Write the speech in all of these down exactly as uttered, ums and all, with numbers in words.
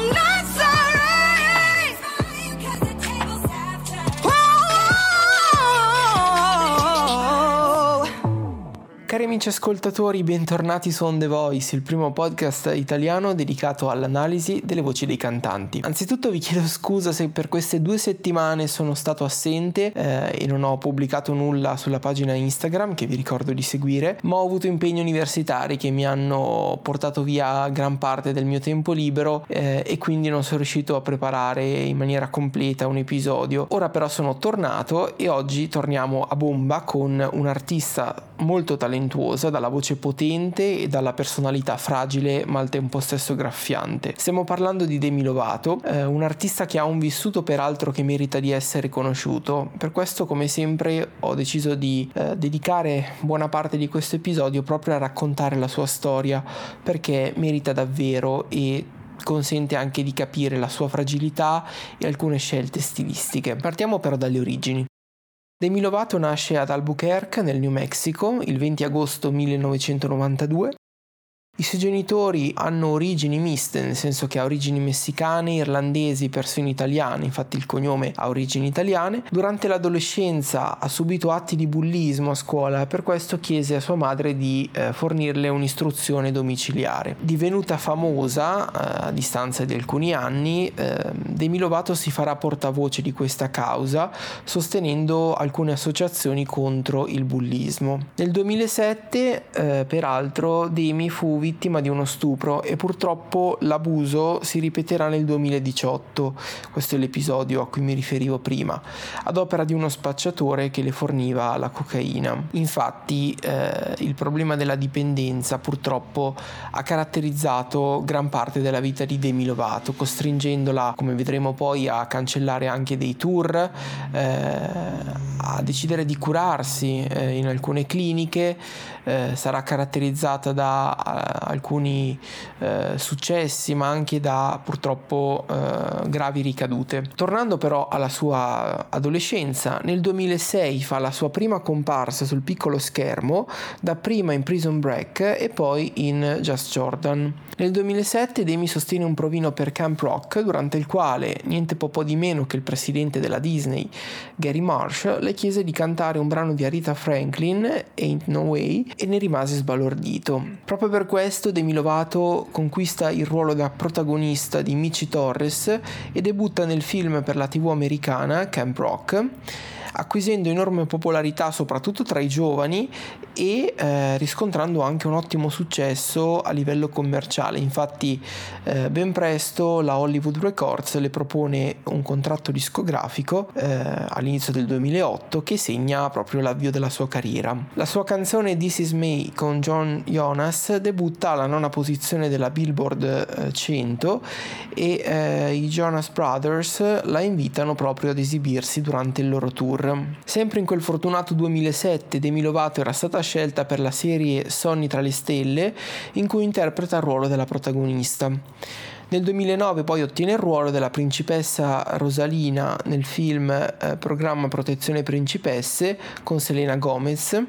I'm not sorry. Oh. Cari amici ascoltatori, bentornati su On The Voice, il primo podcast italiano dedicato all'analisi delle voci dei cantanti. Anzitutto vi chiedo scusa se per queste due settimane sono stato assente eh, e non ho pubblicato nulla sulla pagina Instagram, che vi ricordo di seguire, ma ho avuto impegni universitari che mi hanno portato via gran parte del mio tempo libero eh, e quindi non sono riuscito a preparare in maniera completa un episodio. Ora però sono tornato e oggi torniamo a bomba con un artista molto talentuoso, dalla voce potente e dalla personalità fragile ma al tempo stesso graffiante. Stiamo parlando di Demi Lovato, eh, un artista che ha un vissuto peraltro che merita di essere conosciuto. Per questo, come sempre, ho deciso di eh, dedicare buona parte di questo episodio proprio a raccontare la sua storia, perché merita davvero e consente anche di capire la sua fragilità e alcune scelte stilistiche. Partiamo però dalle origini. Demi Lovato nasce ad Albuquerque, nel New Mexico, il venti agosto millenovecentonovantadue. I suoi genitori hanno origini miste, nel senso che ha origini messicane, irlandesi, persino italiane, infatti il cognome ha origini italiane. Durante l'adolescenza ha subito atti di bullismo a scuola e per questo chiese a sua madre di eh, fornirle un'istruzione domiciliare. Divenuta famosa eh, a distanza di alcuni anni, eh, Demi Lovato si farà portavoce di questa causa, sostenendo alcune associazioni contro il bullismo. Nel duemilasette, eh, peraltro, Demi fu vittima di uno stupro e purtroppo l'abuso si ripeterà nel duemiladiciotto, questo è l'episodio a cui mi riferivo prima, ad opera di uno spacciatore che le forniva la cocaina. Infatti eh, il problema della dipendenza purtroppo ha caratterizzato gran parte della vita di Demi Lovato, costringendola, come vedremo poi, a cancellare anche dei tour, eh, a decidere di curarsi eh, in alcune cliniche. Eh, sarà caratterizzata da a, alcuni eh, successi, ma anche da purtroppo eh, gravi ricadute. Tornando però alla sua adolescenza, nel duemilasei fa la sua prima comparsa sul piccolo schermo, dapprima in Prison Break e poi in Just Jordan. Nel duemilasette Demi sostiene un provino per Camp Rock, durante il quale niente po' di meno che il presidente della Disney, Gary Marsh, le chiese di cantare un brano di Aretha Franklin, Ain't No Way, e ne rimase sbalordito. Proprio per questo Demi Lovato conquista il ruolo da protagonista di Mitchie Torres e debutta nel film per la tivù americana Camp Rock, acquisendo enorme popolarità soprattutto tra i giovani e eh, riscontrando anche un ottimo successo a livello commerciale. Infatti eh, ben presto la Hollywood Records le propone un contratto discografico eh, all'inizio del duemilaotto, che segna proprio l'avvio della sua carriera. La sua canzone This Is Me con Joe Jonas debutta alla nona posizione della Billboard cento e eh, i Jonas Brothers la invitano proprio ad esibirsi durante il loro tour. Sempre in quel fortunato duemilasette Demi Lovato era stata scelta per la serie Sogni tra le stelle, in cui interpreta il ruolo della protagonista. Nel duemilanove poi ottiene il ruolo della principessa Rosalina nel film eh, Programma Protezione Principesse con Selena Gomez.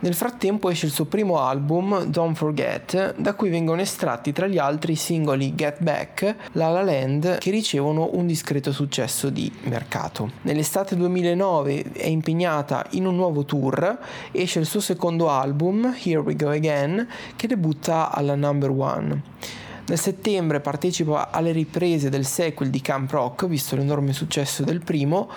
Nel frattempo esce il suo primo album, Don't Forget, da cui vengono estratti tra gli altri i singoli Get Back, La La Land, che ricevono un discreto successo di mercato. Nell'estate duemilanove è impegnata in un nuovo tour, esce il suo secondo album, Here We Go Again, che debutta alla number one. Nel settembre partecipa alle riprese del sequel di Camp Rock, visto l'enorme successo del primo,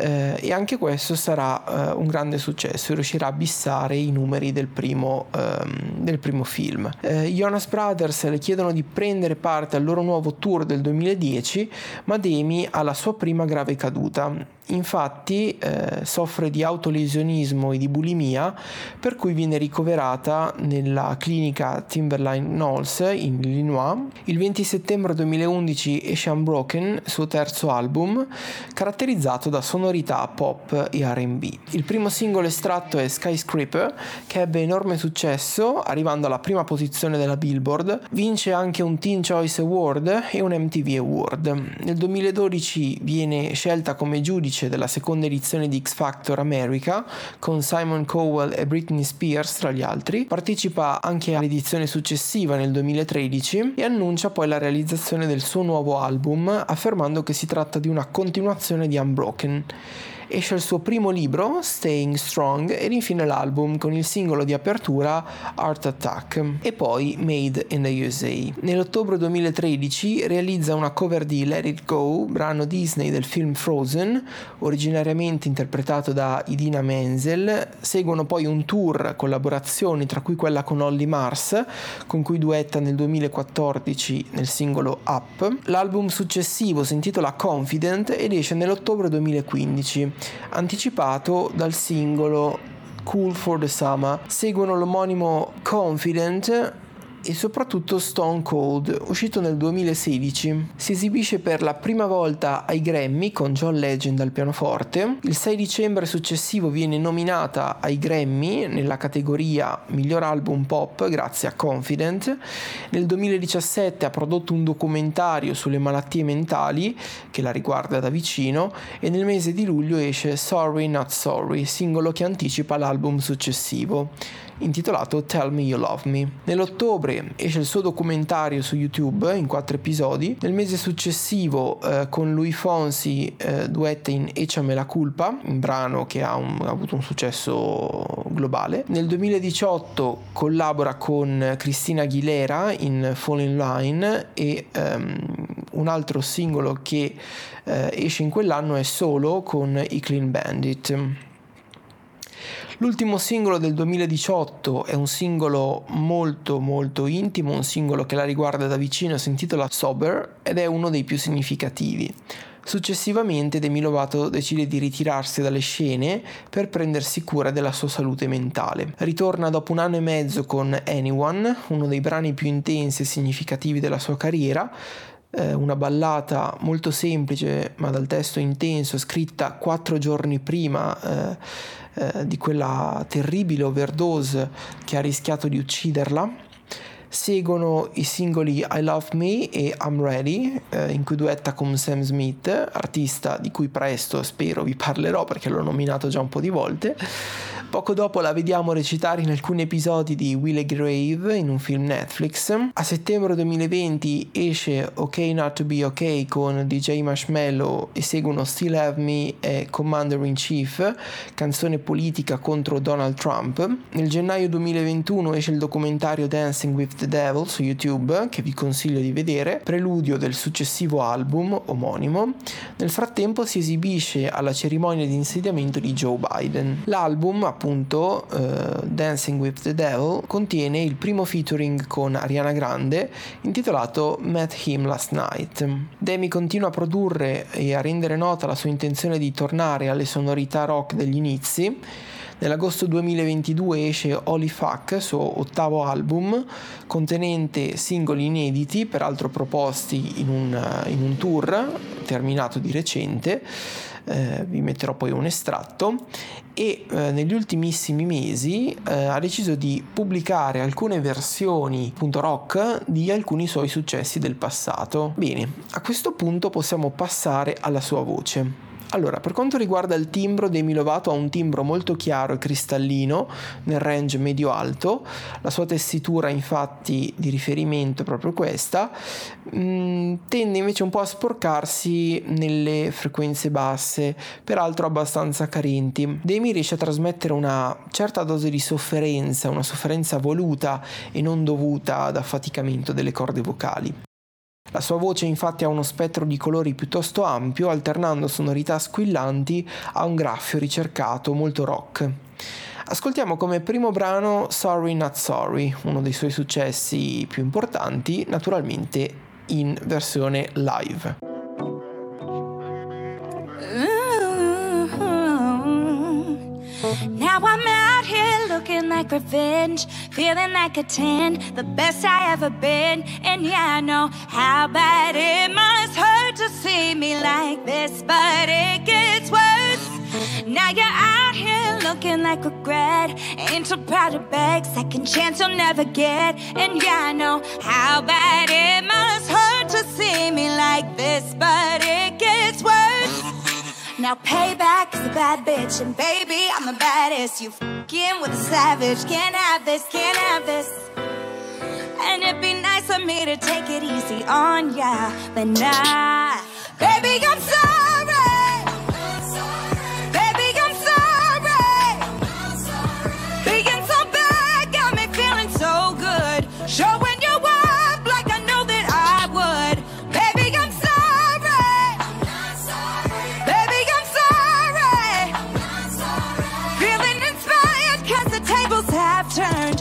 eh, e anche questo sarà eh, un grande successo, riuscirà a bissare i numeri del primo, ehm, del primo film. Eh, Jonas Brothers le chiedono di prendere parte al loro nuovo tour del duemiladieci, ma Demi ha la sua prima grave caduta. Infatti eh, soffre di autolesionismo e di bulimia, per cui viene ricoverata nella clinica Timberline Knolls in Illinois. Il venti settembre duemilaundici esce Unbroken, suo terzo album, caratterizzato da sonorità sonorità pop e R and B. Il primo singolo estratto è Skyscraper, che ebbe enorme successo, arrivando alla prima posizione della Billboard. Vince anche un Teen Choice Award e un M T V Award. Nel duemiladodici viene scelta come giudice della seconda edizione di X Factor America, con Simon Cowell e Britney Spears tra gli altri. Partecipa anche all'edizione successiva nel duemilatredici e annuncia poi la realizzazione del suo nuovo album, affermando che si tratta di una continuazione di Unbroken. Esce il suo primo libro, Staying Strong, ed infine l'album con il singolo di apertura Heart Attack e poi Made in the U S A. Nell'ottobre duemilatredici realizza una cover di Let It Go, brano Disney del film Frozen, originariamente interpretato da Idina Menzel. Seguono poi un tour, collaborazioni, tra cui quella con Holly Mars, con cui duetta nel duemilaquattordici nel singolo Up. L'album successivo si intitola Confident ed esce nell'ottobre duemilaquindici, anticipato dal singolo Cool for the Summer. Seguono l'omonimo Confident e soprattutto Stone Cold, uscito nel duemilasedici. Si esibisce per la prima volta ai Grammy con John Legend al pianoforte. Il sei dicembre successivo viene nominata ai Grammy nella categoria Miglior Album Pop grazie a Confident. Nel duemiladiciassette ha prodotto un documentario sulle malattie mentali che la riguarda da vicino e nel mese di luglio esce Sorry Not Sorry, singolo che anticipa l'album successivo, intitolato Tell Me You Love Me. Nell'ottobre esce il suo documentario su YouTube in quattro episodi. Nel mese successivo eh, con Luis Fonsi eh, duetta in Échame la culpa, un brano che ha, un, ha avuto un successo globale. Nel duemiladiciotto collabora con Cristina Aguilera in Fall in Line e um, un altro singolo che eh, esce in quell'anno è Solo con i Clean Bandit. L'ultimo singolo del duemiladiciotto è un singolo molto molto intimo, un singolo che la riguarda da vicino, si intitola Sober ed è uno dei più significativi. Successivamente Demi Lovato decide di ritirarsi dalle scene per prendersi cura della sua salute mentale. Ritorna dopo un anno e mezzo con Anyone, uno dei brani più intensi e significativi della sua carriera, una ballata molto semplice ma dal testo intenso, scritta quattro giorni prima eh, eh, di quella terribile overdose che ha rischiato di ucciderla. Seguono i singoli I Love Me e I'm Ready, eh, in cui duetta con Sam Smith, artista di cui presto spero vi parlerò perché l'ho nominato già un po' di volte. Poco dopo la vediamo recitare in alcuni episodi di Will Grave in un film Netflix. A settembre duemilaventi esce Ok Not To Be Ok con D J Marshmello e seguono Still Have Me e Commander in Chief, canzone politica contro Donald Trump. Nel gennaio duemilaventuno esce il documentario Dancing With The Devil su YouTube, che vi consiglio di vedere, preludio del successivo album omonimo. Nel frattempo si esibisce alla cerimonia di insediamento di Joe Biden. L'album, appunto, uh, Dancing With The Devil, contiene il primo featuring con Ariana Grande intitolato Met Him Last Night. Demi continua a produrre e a rendere nota la sua intenzione di tornare alle sonorità rock degli inizi. Nell'agosto duemilaventidue esce Holy Fuck, suo ottavo album, contenente singoli inediti, peraltro proposti in un, in un tour terminato di recente. Eh, vi metterò poi un estratto. E eh, negli ultimissimi mesi eh, ha deciso di pubblicare alcune versioni punto rock di alcuni suoi successi del passato. Bene, a questo punto possiamo passare alla sua voce. Allora, per quanto riguarda il timbro, Demi Lovato ha un timbro molto chiaro e cristallino nel range medio-alto. La sua tessitura, infatti, di riferimento è proprio questa. Mm, tende invece un po' a sporcarsi nelle frequenze basse, peraltro abbastanza carenti. Demi riesce a trasmettere una certa dose di sofferenza, una sofferenza voluta e non dovuta ad affaticamento delle corde vocali. La sua voce infatti ha uno spettro di colori piuttosto ampio, alternando sonorità squillanti a un graffio ricercato molto rock. Ascoltiamo come primo brano Sorry Not Sorry, uno dei suoi successi più importanti, naturalmente in versione live. Now I'm out here looking like revenge, feeling like a ten, the best I ever been. And yeah, I know how bad it must hurt to see me like this, but it gets worse. Now you're out here looking like regret, into product bags, second chance you'll never get. And yeah, I know how bad it must hurt to see me like this, but it gets worse. Now payback is a bad bitch, and baby, I'm the baddest. You f***ing with a savage, can't have this, can't have this. And it'd be nice for me to take it easy on ya, but nah. Baby, I'm sorry. I'm sorry. Baby, I'm sorry. I'm sorry. Being so bad got me feeling so good. Showing you up like I know that I would. Baby, I'm sorry. I'm not sorry. Baby, I'm sorry. I'm not sorry. Feeling inspired 'cause the tables have turned.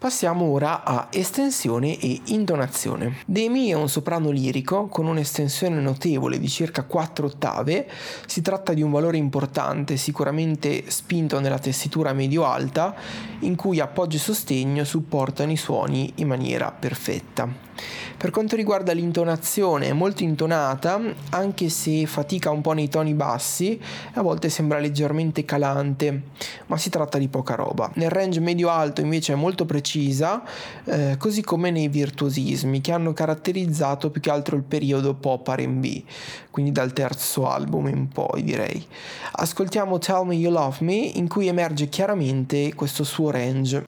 Passiamo ora a estensione e intonazione. Demi è un soprano lirico con un'estensione notevole di circa quattro ottave, si tratta di un valore importante, sicuramente spinto nella tessitura medio-alta, in cui appoggio e sostegno supportano i suoni in maniera perfetta. Per quanto riguarda l'intonazione, è molto intonata, anche se fatica un po' nei toni bassi e a volte sembra leggermente calante, ma si tratta di poca roba. Nel range medio-alto invece è molto preciso, Eh, così come nei virtuosismi che hanno caratterizzato più che altro il periodo pop R and B, quindi dal terzo album in poi, direi. Ascoltiamo Tell Me You Love Me, in cui emerge chiaramente questo suo range.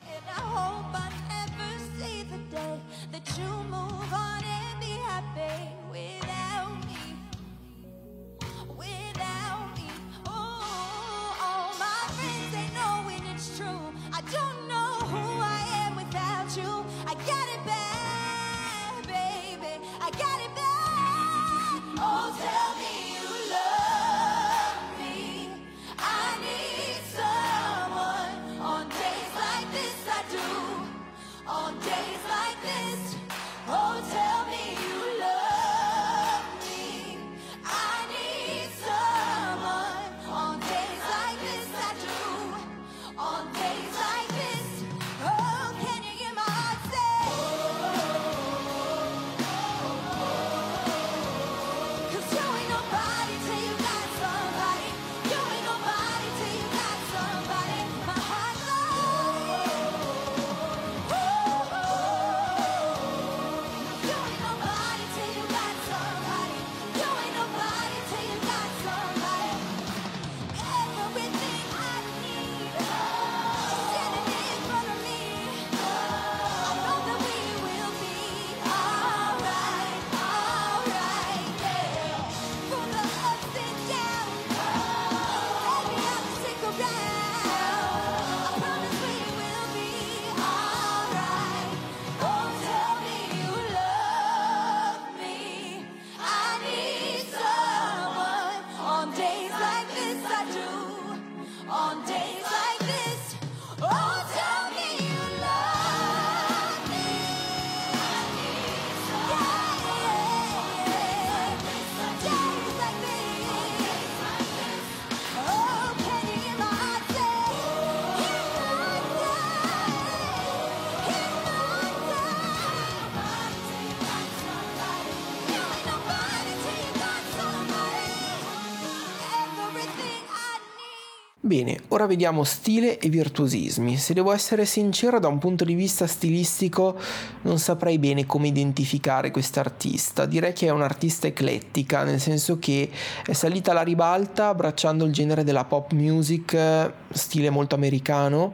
Bene, ora vediamo stile e virtuosismi. Se devo essere sincero, da un punto di vista stilistico non saprei bene come identificare quest'artista. Direi che è un'artista eclettica, nel senso che è salita alla ribalta abbracciando il genere della pop music, stile molto americano,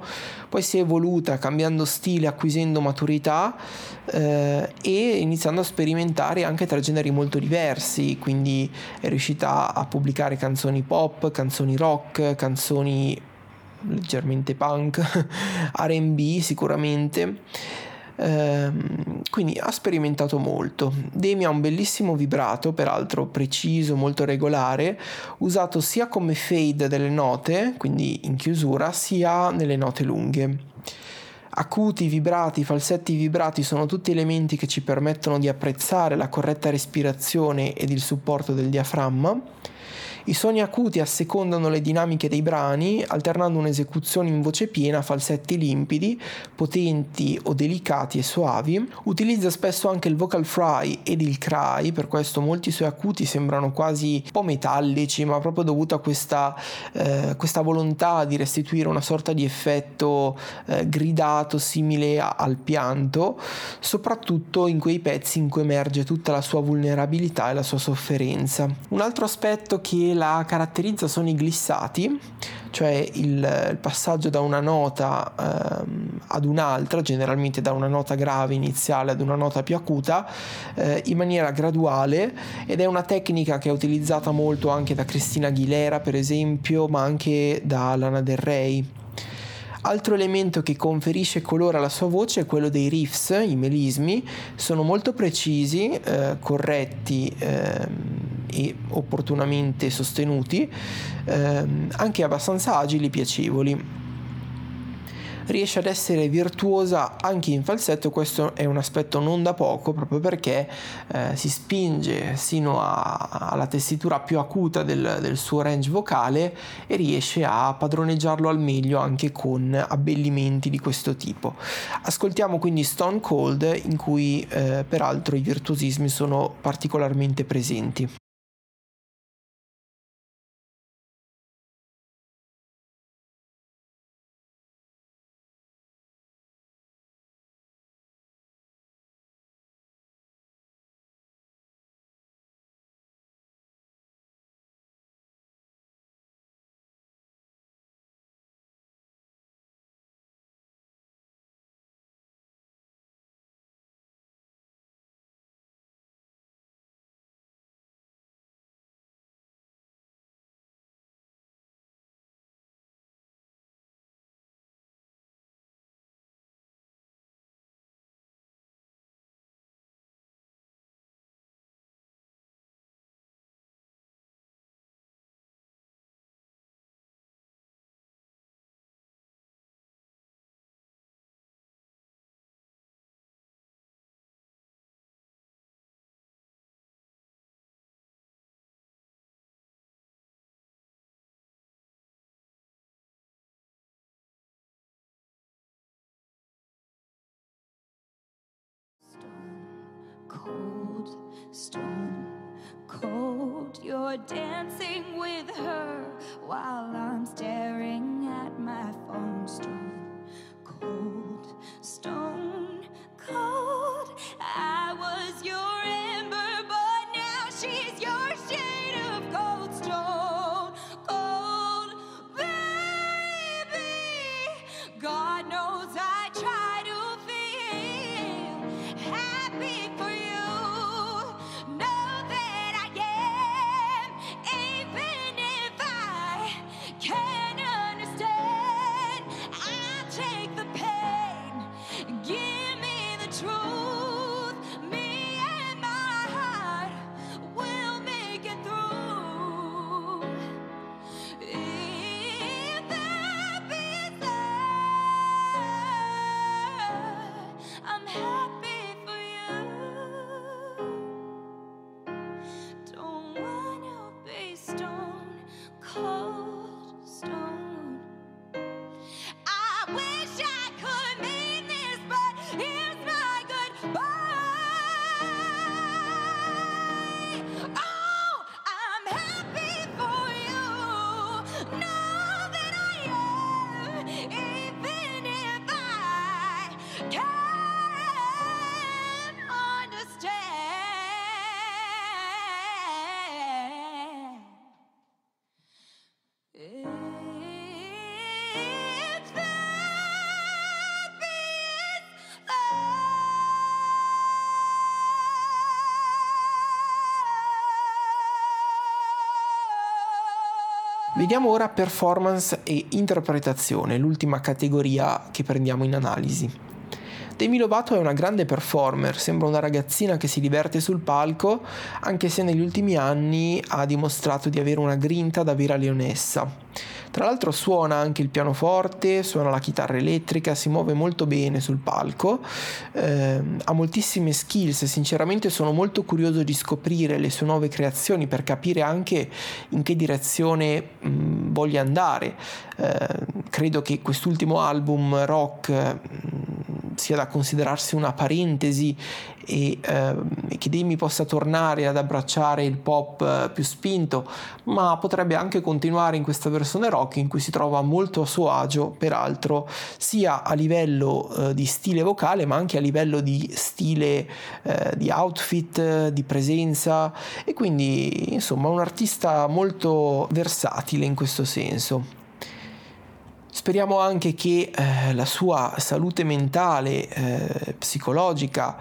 poi si è evoluta cambiando stile, acquisendo maturità eh, e iniziando a sperimentare anche tra generi molto diversi, quindi è riuscita a pubblicare canzoni pop, canzoni rock, canzoni leggermente punk, R and B sicuramente, ehm, quindi ha sperimentato molto. Demi ha un bellissimo vibrato, peraltro preciso, molto regolare, usato sia come fade delle note, quindi in chiusura, sia nelle note lunghe. Acuti, vibrati, falsetti vibrati sono tutti elementi che ci permettono di apprezzare la corretta respirazione ed il supporto del diaframma. I suoni acuti assecondano le dinamiche dei brani, alternando un'esecuzione in voce piena a falsetti limpidi, potenti o delicati e soavi. Utilizza spesso anche il vocal fry ed il cry, per questo molti suoi acuti sembrano quasi un po' metallici, ma proprio dovuto a questa, eh, questa volontà di restituire una sorta di effetto eh, gridato simile a, al pianto, soprattutto in quei pezzi in cui emerge tutta la sua vulnerabilità e la sua sofferenza. Un altro aspetto che la caratterizza sono i glissati, cioè il, il passaggio da una nota ehm, ad un'altra, generalmente da una nota grave iniziale ad una nota più acuta, eh, in maniera graduale, ed è una tecnica che è utilizzata molto anche da Cristina Aguilera, per esempio, ma anche da Lana Del Rey. Altro elemento che conferisce colore alla sua voce è quello dei riffs, i melismi, sono molto precisi, eh, corretti ehm, e opportunamente sostenuti, ehm, anche abbastanza agili e piacevoli. Riesce ad essere virtuosa anche in falsetto, questo è un aspetto non da poco, proprio perché eh, si spinge sino a, alla tessitura più acuta del, del suo range vocale e riesce a padroneggiarlo al meglio anche con abbellimenti di questo tipo. Ascoltiamo quindi Stone Cold, in cui eh, peraltro i virtuosismi sono particolarmente presenti. Cold, stone cold, you're dancing with her while I'm staring at my phone. Stone cold, stone cold, I was your ember, but now she's your shade of gold. Stone cold, baby, God knows I try to feel happy for you. Vediamo ora performance e interpretazione, l'ultima categoria che prendiamo in analisi. Demi Lovato è una grande performer, sembra una ragazzina che si diverte sul palco, anche se negli ultimi anni ha dimostrato di avere una grinta da vera leonessa. Tra l'altro suona anche il pianoforte, suona la chitarra elettrica, si muove molto bene sul palco, eh, ha moltissime skills e sinceramente sono molto curioso di scoprire le sue nuove creazioni per capire anche in che direzione mh, voglia andare. Eh, credo che quest'ultimo album rock mh, sia da considerarsi una parentesi e eh, che Demi possa tornare ad abbracciare il pop eh, più spinto, ma potrebbe anche continuare in questa versione rock in cui si trova molto a suo agio, peraltro sia a livello eh, di stile vocale ma anche a livello di stile, eh, di outfit, di presenza, e quindi insomma un artista molto versatile in questo senso. Speriamo anche che eh, la sua salute mentale, eh, psicologica,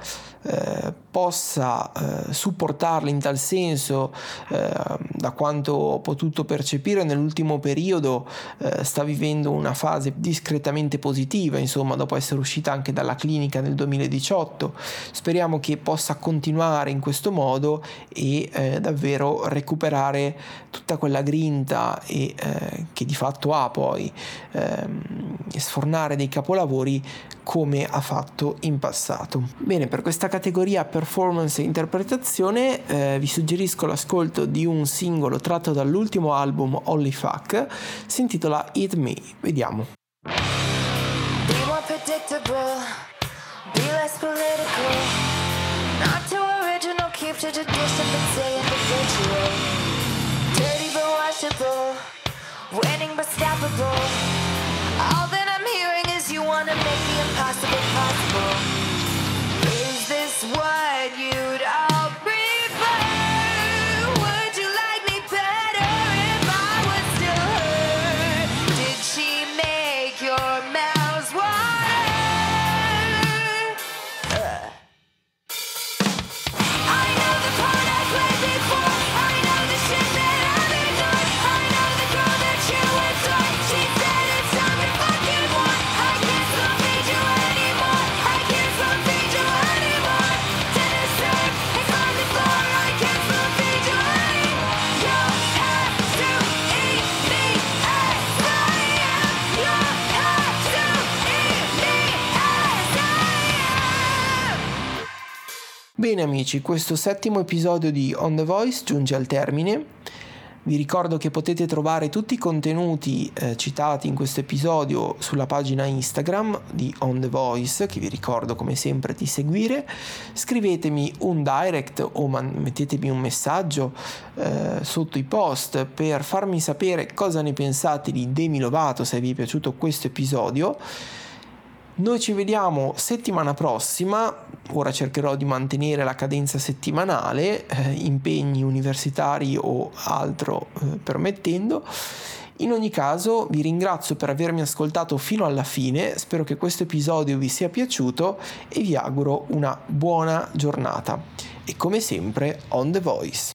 eh, possa eh, supportarla in tal senso. Eh, da quanto ho potuto percepire nell'ultimo periodo eh, sta vivendo una fase discretamente positiva, insomma, dopo essere uscita anche dalla clinica nel duemiladiciotto. Speriamo che possa continuare in questo modo e eh, davvero recuperare tutta quella grinta e, eh, che di fatto ha poi, e sfornare dei capolavori come ha fatto in passato. Bene, per questa categoria performance e interpretazione eh, vi suggerisco l'ascolto di un singolo tratto dall'ultimo album Holy Fuck, si intitola Hit Me. Vediamo. Winning but stoppable. All that I'm hearing is you wanna make the impossible possible. Is this what you'd all prefer? Would you like me better if I was still her? Did she make your mouths water? Uh. I know the part I played before. I know the shit that I've been doing. I know the girl that you were doing. She said it's something fucking more. I can't slow feed you anymore. I can't slow feed you anymore. Dinner served, it's on the floor. I can't slow feed you anymore. You have to eat me as I am. You have to eat me as I am. Bene amici, questo settimo episodio di On The Voice giunge al termine. Vi ricordo che potete trovare tutti i contenuti eh, citati in questo episodio sulla pagina Instagram di On The Voice, che vi ricordo come sempre di seguire. Scrivetemi un direct o man- mettetemi un messaggio eh, sotto i post per farmi sapere cosa ne pensate di Demi Lovato, se vi è piaciuto questo episodio. Noi ci vediamo settimana prossima, ora cercherò di mantenere la cadenza settimanale, eh, impegni universitari o altro eh, permettendo. In ogni caso vi ringrazio per avermi ascoltato fino alla fine, spero che questo episodio vi sia piaciuto e vi auguro una buona giornata. E come sempre, On The Voice.